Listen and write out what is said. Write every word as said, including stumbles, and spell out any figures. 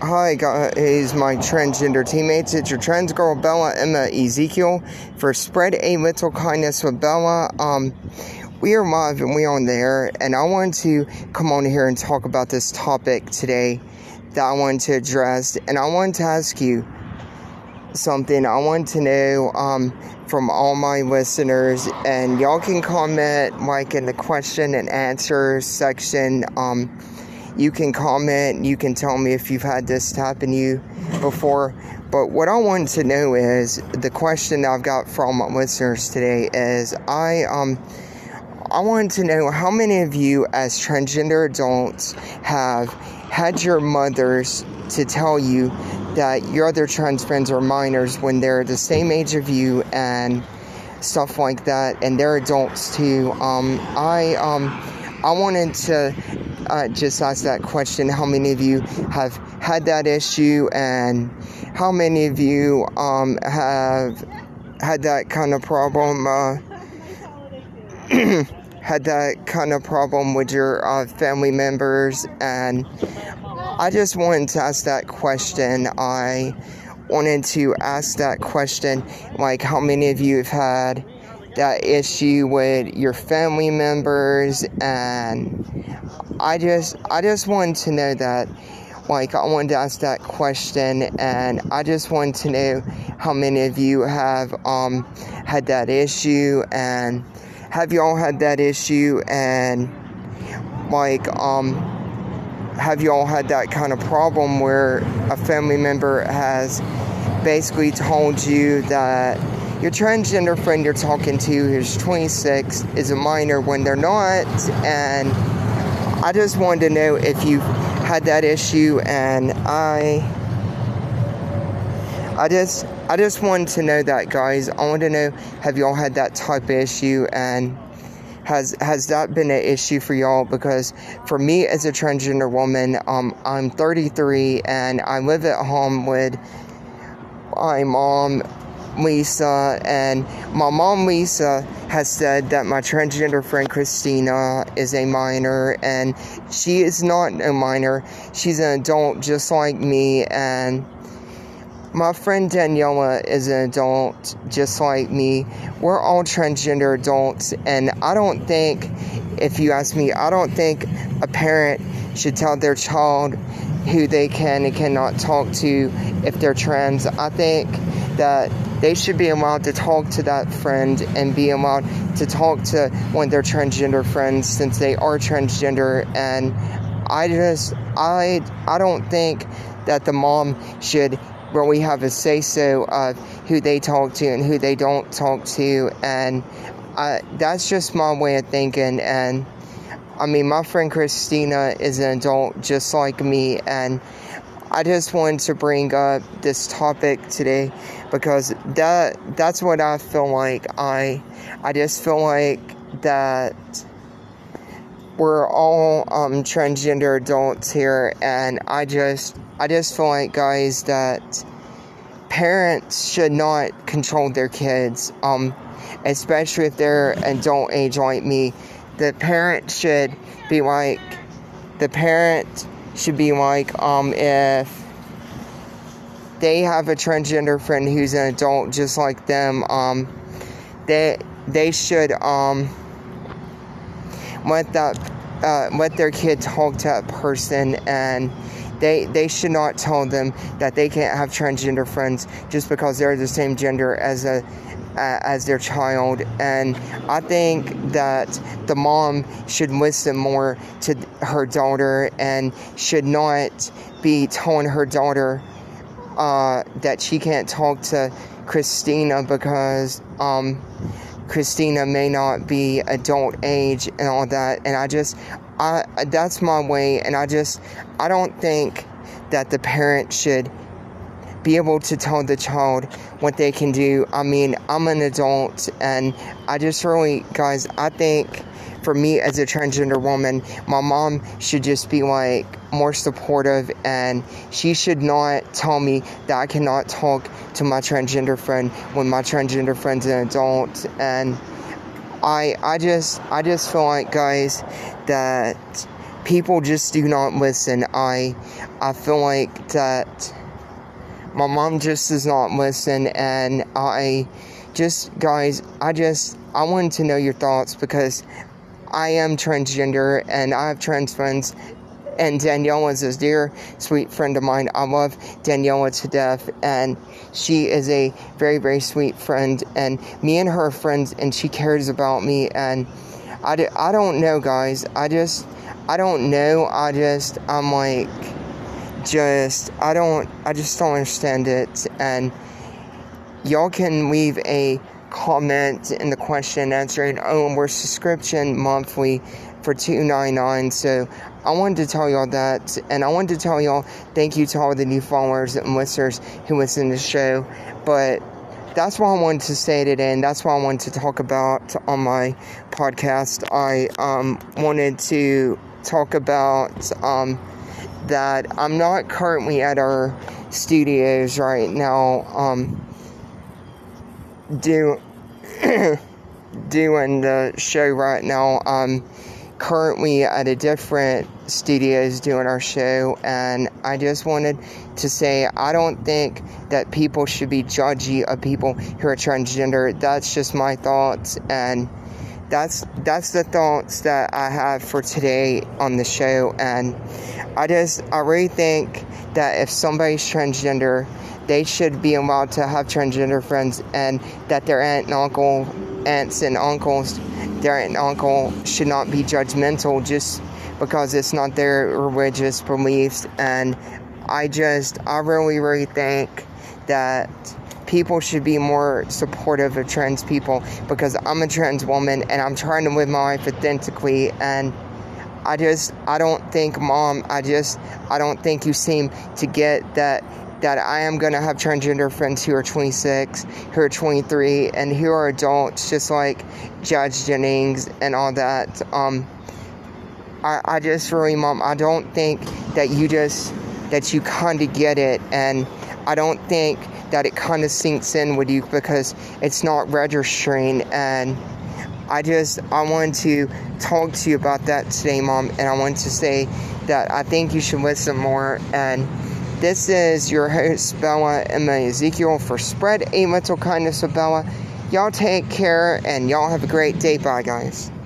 Hi guys, my transgender teammates. It's your trans girl, Bella Emma Ezekiel, for Spread a Little Kindness with Bella. Um, we are live and we are on there, and I wanted to come on here and talk about this topic today that I wanted to address, and I wanted to ask you something. I wanted to know um, from all my listeners, and y'all can comment like in the question and answer section. Um, You can comment, you can tell me if you've had this happen to you before. But what I want to know is, the question that I've got from my listeners today is, I um, I wanted to know how many of you as transgender adults have had your mothers to tell you that your other trans friends are minors when they're the same age of you and stuff like that, and they're adults too. Um, I, um, I wanted to... Uh, just ask that question. How many of you have had that issue, and how many of you um, have had that kind of problem? Uh, had that kind of problem with your uh, family members? And I just wanted to ask that question. I wanted to ask that question, like, how many of you have had that issue with your family members? And I just, I just wanted to know that, like, I wanted to ask that question, and I just wanted to know how many of you have, um, had that issue, and have y'all had that issue, and, like, um, have y'all had that kind of problem where a family member has basically told you that your transgender friend you're talking to, who's twenty-six, is a minor when they're not? And I just wanted to know if you had that issue, and I, I just, I just wanted to know that, guys. I wanted to know, have y'all had that type of issue, and has, has that been an issue for y'all? Because for me, as a transgender woman, um, I'm thirty-three, and I live at home with my mom, Lisa, and my mom, Lisa, has said that my transgender friend, Christina, is a minor, and she is not a minor. She's an adult just like me, and my friend Daniela is an adult just like me. We're all transgender adults, and I don't think, if you ask me, I don't think a parent should tell their child who they can and cannot talk to if they're trans. I think that they should be allowed to talk to that friend and be allowed to talk to one of their transgender friends, since they are transgender. And I just, I, I don't think that the mom should really have a say-so of who they talk to and who they don't talk to. And I, that's just my way of thinking. And I mean, my friend Christina is an adult just like me, and I just wanted to bring up this topic today because that that's what I feel like. I I just feel like that we're all um, transgender adults here, and I just I just feel like, guys, that parents should not control their kids, um, especially if they're adult age like me. The parent should be like, the parent should be like, um, if they have a transgender friend who's an adult just like them, um, they, they should, um, let that, uh, let their kid talk to that person, and they, they should not tell them that they can't have transgender friends just because they're the same gender as a, as their child. And I think that the mom should listen more to her daughter and should not be telling her daughter uh, that she can't talk to Christina because um, Christina may not be adult age and all that. And I just, I that's my way, and I just, I don't think that the parent should be able to tell the child what they can do. I mean, I'm an adult, and I just really, guys, I think for me as a transgender woman, my mom should just be like more supportive, and she should not tell me that I cannot talk to my transgender friend when my transgender friend's an adult. And I, I just, I just feel like, guys, that people just do not listen. I I feel like that my mom just does not listen, and I just, guys, I just, I wanted to know your thoughts because I am transgender, and I have trans friends, and Daniela is this dear, sweet friend of mine. I love Daniela to death, and she is a very, very sweet friend, and me and her are friends, and she cares about me, and I, do, I don't know, guys, I just, I don't know, I just, I'm like, just, I don't, I just don't understand it, and y'all can leave a comment in the question answering, oh, and we're subscription monthly for two ninety-nine, so I wanted to tell y'all that, and I wanted to tell y'all thank you to all the new followers and listeners who listen to the show, but that's what I wanted to say today, and that's what I wanted to talk about on my podcast. I um, wanted to talk about um, that I'm not currently at our studios right now, um, do doing the show right now. I'm currently at a different studios doing our show, and I just wanted to say I don't think that people should be judgy of people who are transgender. That's just my thoughts, and that's that's the thoughts that I have for today on the show. And I just I really think that if somebody's transgender, they should be allowed to have transgender friends, and that their aunt and uncle, aunts and uncles, their aunt and uncle should not be judgmental just because it's not their religious beliefs. And I just, I really, really think that people should be more supportive of trans people, because I'm a trans woman and I'm trying to live my life authentically, and I just, I don't think, Mom, I just, I don't think you seem to get that that I am going to have transgender friends who are twenty-six, who are twenty-three, and who are adults, just like Judge Jennings and all that. Um, I, I just really, Mom, I don't think that you just, that you kind of get it, and I don't think that it kind of sinks in with you because it's not registering, and I just, I wanted to talk to you about that today, Mom, and I wanted to say that I think you should listen more. And this is your host, Bella Emma Ezekiel, for Spread a Little Kindness with Bella. Y'all take care, and y'all have a great day. Bye, guys.